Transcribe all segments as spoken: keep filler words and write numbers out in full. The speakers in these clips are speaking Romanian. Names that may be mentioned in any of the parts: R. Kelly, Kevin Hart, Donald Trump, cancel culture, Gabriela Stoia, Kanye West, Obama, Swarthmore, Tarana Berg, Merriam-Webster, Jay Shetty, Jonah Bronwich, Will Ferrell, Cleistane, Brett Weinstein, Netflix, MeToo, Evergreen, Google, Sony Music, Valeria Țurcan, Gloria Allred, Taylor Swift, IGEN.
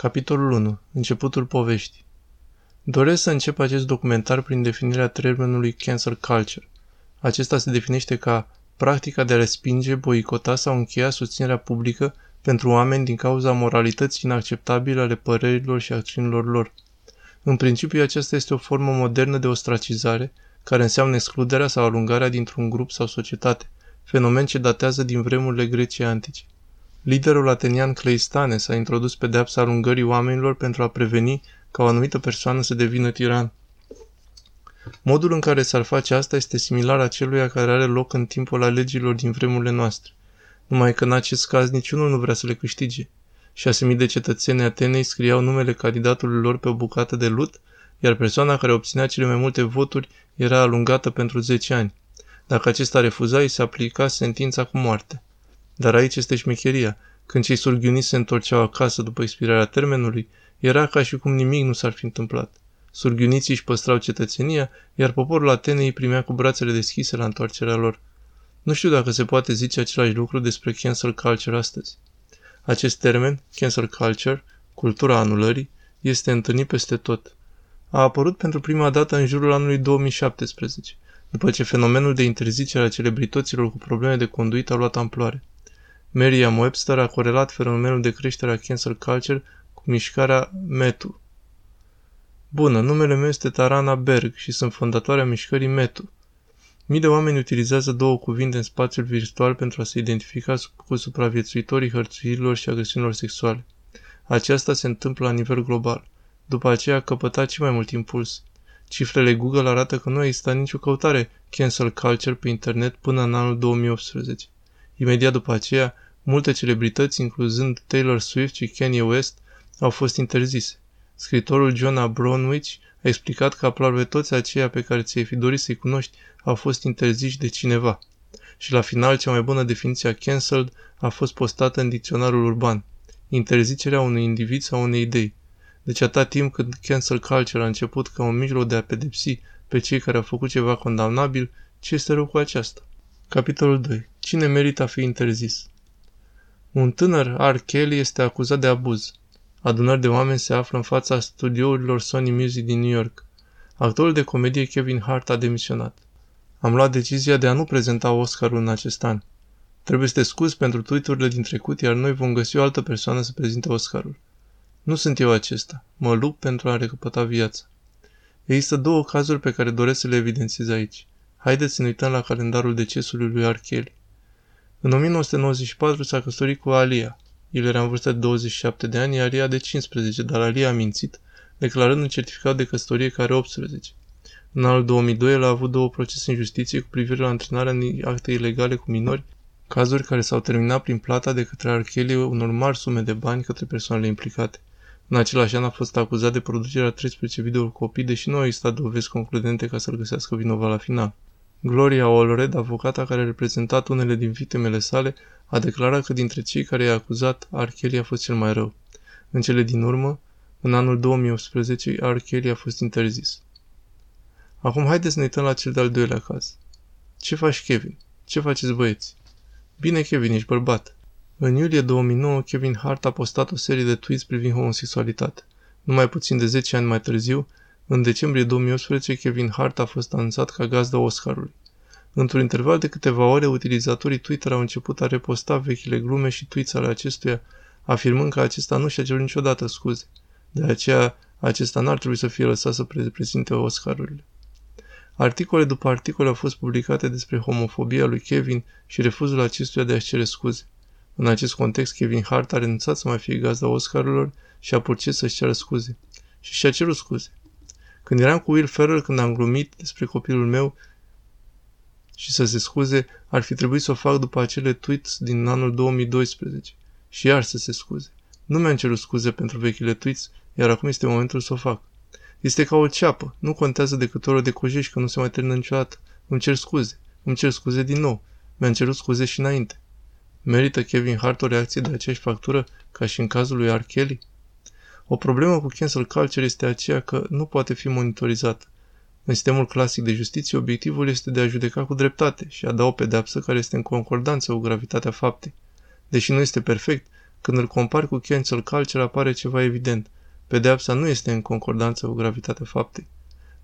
Capitolul unu. Începutul poveștii. Doresc să încep acest documentar prin definirea termenului cancel culture. Acesta se definește ca practica de a respinge, boicota sau încheia susținerea publică pentru oameni din cauza moralității inacceptabile ale părerilor și acțiunilor lor. În principiu, aceasta este o formă modernă de ostracizare, care înseamnă excluderea sau alungarea dintr-un grup sau societate, fenomen ce datează din vremurile Greciei antice. Liderul atenian Cleistane s-a introdus pedeapsa alungării oamenilor pentru a preveni ca o anumită persoană să devină tiran. Modul în care s-ar face asta este similar aceluia care are loc în timpul alegerilor din vremurile noastre, numai că în acest caz niciunul nu vrea să le câștige. șase mii de cetățeni Atenei scriau numele candidatului lor pe o bucată de lut, iar persoana care obținea cele mai multe voturi era alungată pentru zece ani. Dacă acesta refuza, îi se aplica sentința cu moarte. Dar aici este șmecheria. Când cei surghiuniți se întorceau acasă după expirarea termenului, era ca și cum nimic nu s-ar fi întâmplat. Surghiuniții își păstrau cetățenia, iar poporul Atenei îi primea cu brațele deschise la întoarcerea lor. Nu știu dacă se poate zice același lucru despre cancel culture astăzi. Acest termen, cancel culture, cultura anulării, este întâlnit peste tot. A apărut pentru prima dată în jurul anului două mii șaptesprezece, după ce fenomenul de interzicere a celebrităților cu probleme de conduită a luat amploare. Merriam-Webster a corelat fenomenul de creștere a cancel culture cu mișcarea MeToo. Bună, numele meu este Tarana Berg și sunt fondatoarea mișcării MeToo. Mii de oameni utilizează două cuvinte în spațiul virtual pentru a se identifica cu supraviețuitorii hărțuirilor și agresiunilor sexuale. Aceasta se întâmplă la nivel global. După aceea a căpătat și mai mult impuls. Cifrele Google arată că nu a existat nicio căutare cancel culture pe internet până în anul două mii optsprezece. Imediat după aceea, multe celebrități, incluzând Taylor Swift și Kanye West, au fost interzise. Scriitorul Jonah Bronwich a explicat că aproape toți aceia pe care ți-ai fi dorit să-i cunoști au fost interziși de cineva. Și la final, cea mai bună definiție a cancelled a fost postată în dicționarul urban. Interzicerea unui individ sau unei idei. Deci atât timp cât cancel culture a început ca un mijloc de a pedepsi pe cei care au făcut ceva condamnabil, ce este rău cu aceasta? Capitolul doi. Cine merită a fi interzis? Un tânăr, R. Kelly, este acuzat de abuz. Adunări de oameni se află în fața studiourilor Sony Music din New York. Actorul de comedie Kevin Hart a demisionat. Am luat decizia de a nu prezenta Oscarul în acest an. Trebuie să te scuzi pentru tweet-urile din trecut, iar noi vom găsi o altă persoană să prezinte Oscarul. Nu sunt eu acesta. Mă lupt pentru a recăpăta viața. Există două cazuri pe care doresc să le evidențiez aici. Haideți să ne uităm la calendarul decesului lui R. Kelly. În nouăsprezece nouăzeci și patru s-a căsătorit cu Alia. El era în vârstă de douăzeci și șapte de ani, iar ea de cincisprezece, dar Alia a mințit, declarând un certificat de căsătorie care optsprezece. În anul două mii doi, el a avut două procese în justiție cu privire la antrenarea în acte ilegale cu minori, cazuri care s-au terminat prin plata de către R. Kelly unor mari sume de bani către persoanele implicate. În același an a fost acuzat de producerea treisprezece videouri copii, deși nu au existat dovezi concludente ca să-l găsească vinovat la final. Gloria Allred, avocata care a reprezentat unele din victimele sale, a declarat că dintre cei care i-a acuzat, R. Kelly a fost cel mai rău. În cele din urmă, în anul două mii optsprezece, R. Kelly a fost interzis. Acum haideți să ne uităm la cel de-al doilea caz. Ce faci, Kevin? Ce faceți, băieți? Bine, Kevin, ești bărbat. În iulie două mii nouă, Kevin Hart a postat o serie de tweets privind homosexualitate. Numai puțin de zece ani mai târziu, în decembrie două mii optsprezece, Kevin Hart a fost anunțat ca gazda Oscarului. Într-un interval de câteva ore, utilizatorii Twitter au început a reposta vechile glume și tweets ale acestuia, afirmând că acesta nu și-a cerut niciodată scuze. De aceea, acesta n-ar trebui să fie lăsat să prezinte Oscarurile. Articole după articole au fost publicate despre homofobia lui Kevin și refuzul acestuia de a-și cere scuze. În acest context, Kevin Hart a renunțat să mai fie gazda Oscarurilor și a purcit să-și ceară scuze. Și și-a cerut scuze. Când eram cu Will Ferrell, când am glumit despre copilul meu și să se scuze, ar fi trebuit să o fac după acele tweets din anul două mii doisprezece. Și iar să se scuze. Nu mi-am cerut scuze pentru vechile tweets, iar acum este momentul să o fac. Este ca o ceapă. Nu contează decât ori o decojești că nu se mai termină niciodată. Îmi cer scuze. Îmi cer scuze din nou. Mi-am cerut scuze și înainte. Merită Kevin Hart o reacție de aceeași factură ca și în cazul lui R. Kelly? O problemă cu cancel culture este aceea că nu poate fi monitorizată. În sistemul clasic de justiție, obiectivul este de a judeca cu dreptate și a da o pedeapsă care este în concordanță cu gravitatea faptei. Deși nu este perfect, Când îl compari cu cancel culture, apare ceva evident. Pedeapsa nu este în concordanță cu gravitatea faptei.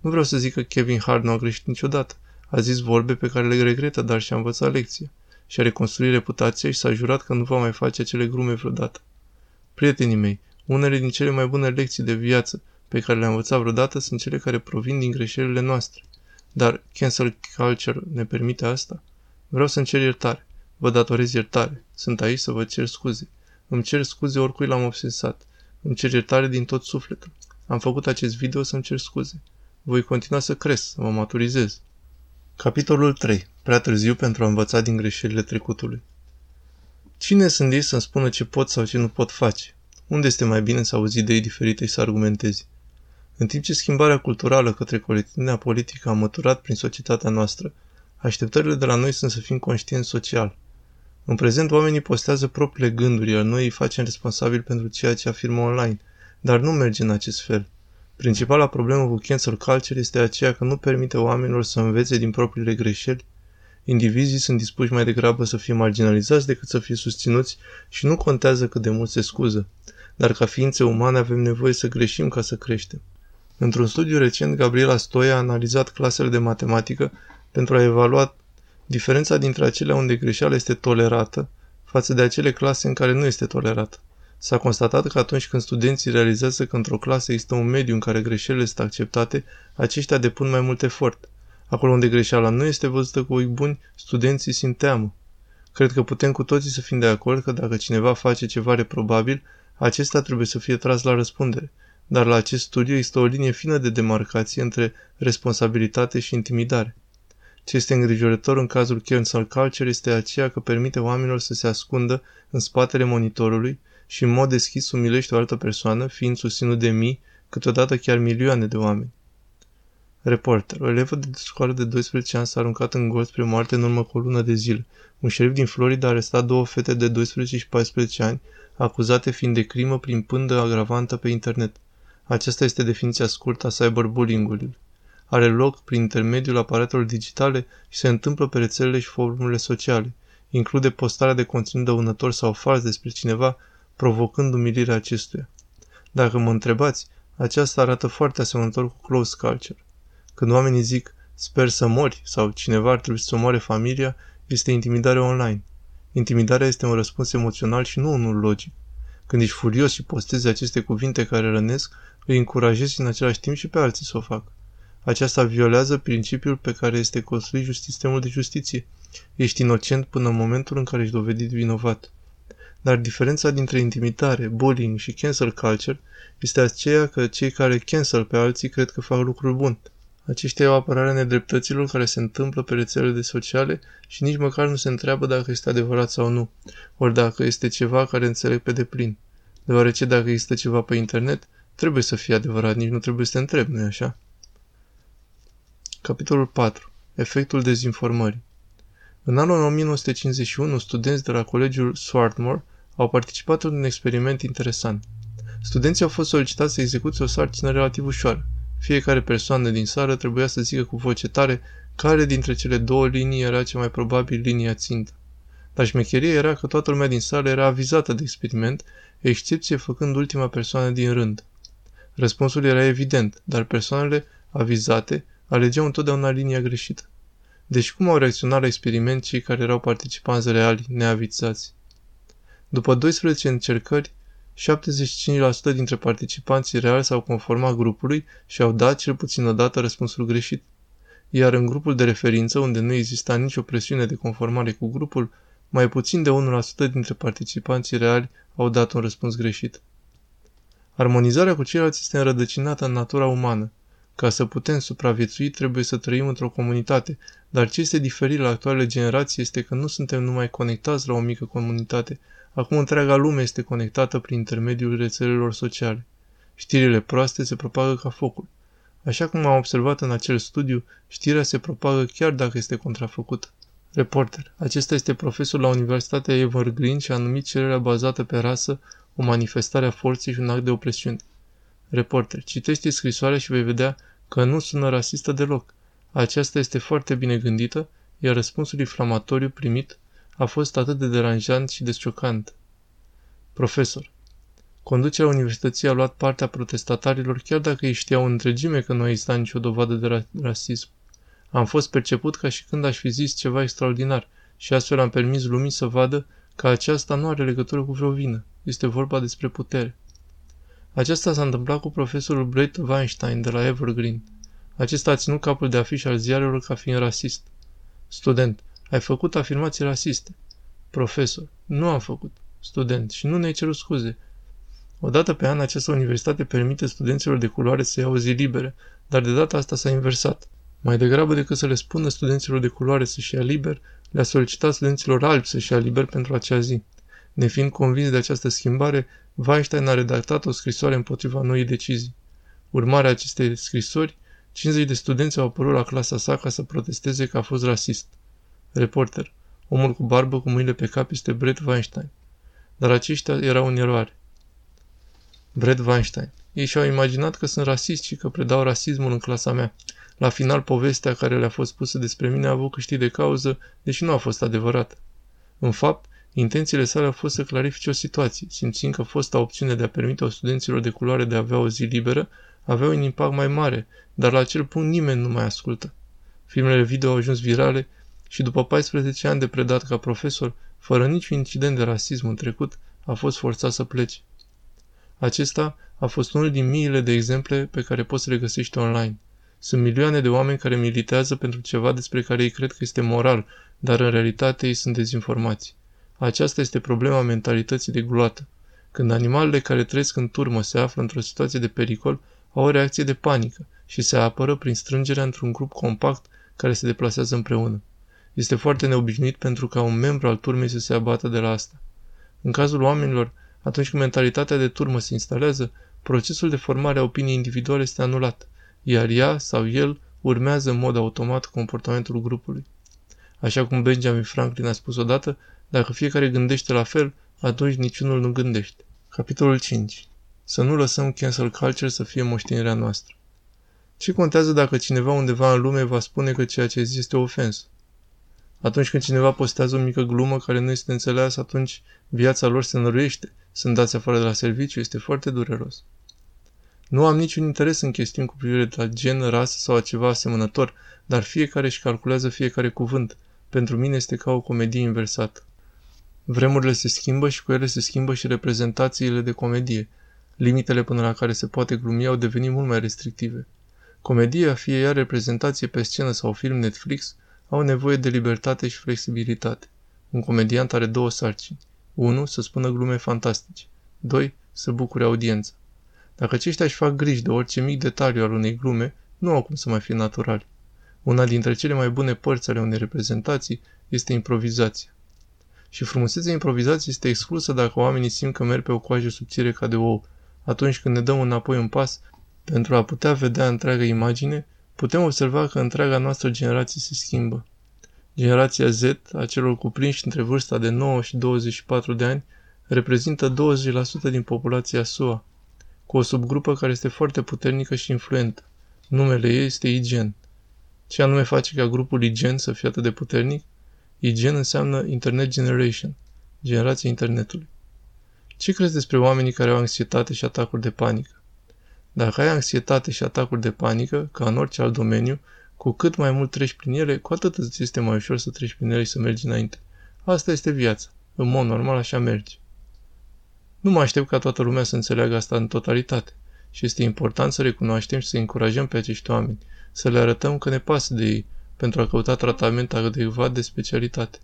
Nu vreau să zic că Kevin Hart nu a greșit niciodată. A zis vorbe pe care le regretă, dar și-a învățat lecția. Și-a reconstruit reputația și s-a jurat că nu va mai face acele glume vreodată. Prietenii mei, unele din cele mai bune lecții de viață pe care le-am învățat vreodată sunt cele care provin din greșelile noastre. Dar cancel culture ne permite asta? Vreau să-mi cer iertare. Vă datorez iertare. Sunt aici să vă cer scuze. Îmi cer scuze oricui l-am obsesat. Îmi cer iertare din tot sufletul. Am făcut acest video să-mi cer scuze. Voi continua să cresc, să mă maturizez. Capitolul trei. Prea târziu pentru a învăța din greșelile trecutului. Cine sunt ei să-mi spună ce pot sau ce nu pot face? Unde este mai bine să auzi idei diferite și să argumentezi? În timp ce schimbarea culturală către corectitudinea politică a măturat prin societatea noastră, așteptările de la noi sunt să fim conștienți social. În prezent, oamenii postează propriile gânduri, iar noi îi facem responsabili pentru ceea ce afirmă online, dar nu merge în acest fel. Principala problemă cu cancel culture este aceea că nu permite oamenilor să învețe din propriile greșeli. Indivizii sunt dispuși mai degrabă să fie marginalizați decât să fie susținuți și nu contează cât de mult se scuză. Dar ca ființe umane avem nevoie să greșim ca să creștem. Într-un studiu recent, Gabriela Stoia a analizat clasele de matematică pentru a evalua diferența dintre acelea unde greșeala este tolerată față de acele clase în care nu este tolerată. S-a constatat că atunci când studenții realizează că într-o clasă există un mediu în care greșelile sunt acceptate, aceștia depun mai mult efort. Acolo unde greșeala nu este văzută cu ochi buni, studenții simt teamă. Cred că putem cu toții să fim de acord că dacă cineva face ceva reprobabil, acesta trebuie să fie tras la răspundere. Dar la acest studiu există o linie fină de demarcație între responsabilitate și intimidare. Ce este îngrijorător în cazul cancel culture este aceea că permite oamenilor să se ascundă în spatele monitorului și în mod deschis umilește o altă persoană, fiind susținut de mii, câteodată chiar milioane de oameni. Reporter. O elevă de școală de doisprezece ani s-a aruncat în gol spre moarte în urmă cu o lună de zile. Un șerif din Florida a arestat două fete de doisprezece și paisprezece ani, acuzate fiind de crimă prin pândă agravantă pe internet. Aceasta este definiția scurtă a cyberbullying-ului. Are loc prin intermediul aparatelor digitale și se întâmplă pe rețelele și forumurile sociale. Include postarea de conținut dăunător sau fals despre cineva, provocând umilirea acestuia. Dacă mă întrebați, aceasta arată foarte asemănător cu close culture. Când oamenii zic, sper să mori sau cineva ar trebui să omoare familia, este intimidare online. Intimidarea este un răspuns emoțional și nu unul logic. Când ești furios și postezi aceste cuvinte care rănesc, îi încurajezi în același timp și pe alții să o facă. Aceasta violează principiul pe care este construit sistemul de justiție. Ești inocent până în momentul în care ești dovedit vinovat. Dar diferența dintre intimidare, bullying și cancel culture este aceea că cei care cancel pe alții cred că fac lucruri bune. Aceștia au apărarea nedreptăților care se întâmplă pe rețelele sociale și nici măcar nu se întreabă dacă este adevărat sau nu, ori dacă este ceva care înțeleg pe deplin. Deoarece dacă există ceva pe internet, trebuie să fie adevărat, nici nu trebuie să te întrebi, nu-i așa? Capitolul patru. Efectul dezinformării. În anul o mie nouă sute cincizeci și unu, studenți de la colegiul Swarthmore au participat într-un experiment interesant. Studenții au fost solicitați să execute o sarcină relativ ușoară. Fiecare persoană din sală trebuia să zică cu voce tare care dintre cele două linii era cea mai probabil linia țintă. Dar șmecheria era că toată lumea din sală era avizată de experiment, excepție făcând ultima persoană din rând. Răspunsul era evident, dar persoanele avizate alegeau întotdeauna linia greșită. Deci cum au reacționat la experiment cei care erau participanți reali, neavizați? După doisprezece încercări, șaptezeci și cinci la sută dintre participanții reali s-au conformat grupului și au dat cel puțin o dată răspunsul greșit. Iar în grupul de referință, unde nu exista nicio presiune de conformare cu grupul, mai puțin de unu la sută dintre participanții reali au dat un răspuns greșit. Armonizarea cu ceilalți este înrădăcinată în natura umană. Ca să putem supraviețui, trebuie să trăim într-o comunitate, dar ce este diferit la actualele generații este că nu suntem numai conectați la o mică comunitate. Acum întreaga lume este conectată prin intermediul rețelelor sociale. Știrile proaste se propagă ca focul. Așa cum am observat în acel studiu, știrea se propagă chiar dacă este contrafăcută. Reporter. Acesta este profesor la Universitatea Evergreen și a numit cererea bazată pe rasă o manifestare a forței și un act de opresiune. Reporter. Citește scrisoarea și vei vedea că nu sună rasistă deloc. Aceasta este foarte bine gândită, iar răspunsul inflamatoriu primit a fost atât de deranjant și de șocant. Profesor. Conducerea universității a luat partea protestatarilor chiar dacă ei știau în întregime că nu exista nicio dovadă de ra- rasism. Am fost perceput ca și când aș fi zis ceva extraordinar și astfel am permis lumii să vadă că aceasta nu are legătură cu vreo vină. Este vorba despre putere. Aceasta s-a întâmplat cu profesorul Brett Weinstein de la Evergreen. Acesta a ținut capul de afiș al ziarelor ca fiind rasist. Student. Ai făcut afirmații rasiste. Profesor. Nu am făcut. Student. Și nu ne-ai cerut scuze. Odată pe an, această universitate permite studenților de culoare să iau o zi libere, dar de data asta s-a inversat. Mai degrabă decât să le spună studenților de culoare să-și ia liber, le-a solicitat studenților albi să-și ia liber pentru acea zi. Nefiind convins de această schimbare, Weinstein a redactat o scrisoare împotriva noii decizii. Urmarea acestei scrisori, cincizeci de studenți au apărut la clasa sa ca să protesteze că a fost rasist. Reporter. Omul cu barbă cu mâinile pe cap este Brett Weinstein. Dar aceștia erau în eroare. Brett Weinstein. Ei și-au imaginat că sunt rasiști și că predau rasismul în clasa mea. La final, povestea care le-a fost pusă despre mine a avut câștig de cauză, deși nu a fost adevărată. În fapt, intențiile sale au fost să clarifice o situație, simțind că fosta opțiune de a permite o studenților de culoare de a avea o zi liberă avea un impact mai mare, dar la acel punct nimeni nu mai ascultă. Filmele video au ajuns virale și după paisprezece ani de predat ca profesor, fără niciun incident de rasism în trecut, a fost forțat să plece. Acesta a fost unul din miile de exemple pe care poți să le găsești online. Sunt milioane de oameni care militează pentru ceva despre care ei cred că este moral, dar în realitate ei sunt dezinformați. Aceasta este problema mentalității de gloată. Când animalele care trăiesc în turmă se află într-o situație de pericol, au o reacție de panică și se apără prin strângerea într-un grup compact care se deplasează împreună. Este foarte neobișnuit pentru ca un membru al turmei să se abată de la asta. În cazul oamenilor, atunci când mentalitatea de turmă se instalează, procesul de formare a opiniei individuale este anulat, iar ea sau el urmează în mod automat comportamentul grupului. Așa cum Benjamin Franklin a spus odată, dacă fiecare gândește la fel, atunci niciunul nu gândește. Capitolul cinci. Să nu lăsăm cancel culture să fie moștenirea noastră. Ce contează dacă cineva undeva în lume va spune că ceea ce zice este o ofensă? Atunci când cineva postează o mică glumă care nu este înțeleasă, atunci viața lor se înăruiește, sunt dați afară de la serviciu, este foarte dureros. Nu am niciun interes în chestiuni cu privire la gen, rasă sau ceva asemănător, dar fiecare își calculează fiecare cuvânt. Pentru mine este ca o comedie inversată. Vremurile se schimbă și cu ele se schimbă și reprezentațiile de comedie. Limitele până la care se poate glumi au devenit mult mai restrictive. Comedia, fie ea reprezentație pe scenă sau film Netflix, au nevoie de libertate și flexibilitate. Un comediant are două sarcini. unu. Să spună glume fantastice. doi. Să bucure audiența. Dacă aceștia își fac griji de orice mic detaliu al unei glume, nu au cum să mai fie naturali. Una dintre cele mai bune părți ale unei reprezentații este improvizația. Și frumusețea improvizației este exclusă dacă oamenii simt că merg pe o coajă subțire ca de ou. Atunci când ne dăm înapoi un pas, pentru a putea vedea întreaga imagine, putem observa că întreaga noastră generație se schimbă. Generația Z, a celor cuprinși între vârsta de nouă și douăzeci și patru de ani, reprezintă douăzeci la sută din populația S U A, cu o subgrupă care este foarte puternică și influentă. Numele ei este I G E N. Ce anume face ca grupul I G E N să fie atât de puternic? I G E N înseamnă Internet Generation, generația internetului. Ce crezi despre oamenii care au anxietate și atacuri de panică? Dacă ai anxietate și atacuri de panică, ca în orice alt domeniu, cu cât mai mult treci prin ele, cu atât îți este mai ușor să treci prin ele și să mergi înainte. Asta este viața. În mod normal așa mergi. Nu mă aștept ca toată lumea să înțeleagă asta în totalitate. Și este important să recunoaștem și să încurajăm pe acești oameni, să le arătăm că ne pasă de ei, pentru a căuta tratament adecvat de specialitate.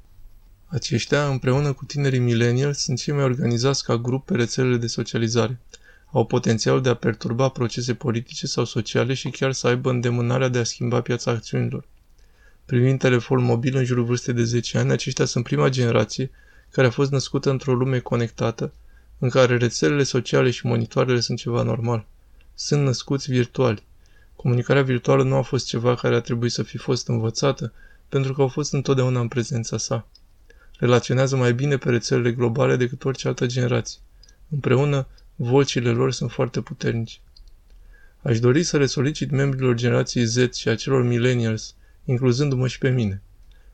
Aceștia, împreună cu tinerii millennials, sunt cei mai organizați ca grup pe rețelele de socializare. Au potențial de a perturba procese politice sau sociale și chiar să aibă îndemânarea de a schimba piața acțiunilor. Privind telefon mobil în jurul vârstei de zece ani, aceștia sunt prima generație care a fost născută într-o lume conectată, în care rețelele sociale și monitoarele sunt ceva normal. Sunt născuți virtuali. Comunicarea virtuală nu a fost ceva care a trebuit să fi fost învățată, pentru că au fost întotdeauna în prezența sa. Relaționează mai bine pe rețelele globale decât orice altă generație. Împreună, vocile lor sunt foarte puternice. Aș dori să le solicit membrilor generației Z și a celor millennials, incluzându-mă și pe mine.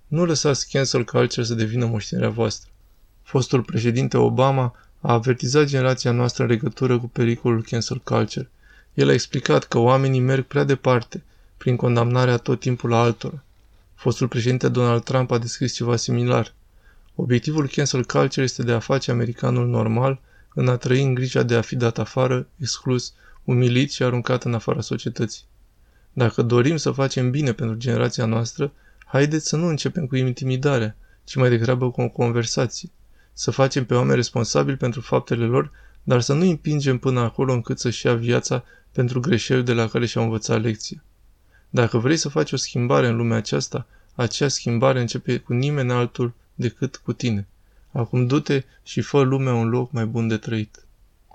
Nu lăsați cancel culture să devină moștenirea voastră. Fostul președinte Obama a avertizat generația noastră în legătură cu pericolul cancel culture. El a explicat că oamenii merg prea departe prin condamnarea tot timpul a altora. Fostul președinte Donald Trump a descris ceva similar. Obiectivul cancel culture este de a face americanul normal în a trăi în grija de a fi dat afară, exclus, umilit și aruncat în afara societății. Dacă dorim să facem bine pentru generația noastră, haideți să nu începem cu intimidarea, ci mai degrabă cu o conversație. Să facem pe oameni responsabili pentru faptele lor, dar să nu îi împingem până acolo încât să-și ia viața pentru greșeli de la care și-au învățat lecția. Dacă vrei să faci o schimbare în lumea aceasta, acea schimbare începe cu nimeni altul decât cu tine. Acum du-te și fă lumea un loc mai bun de trăit.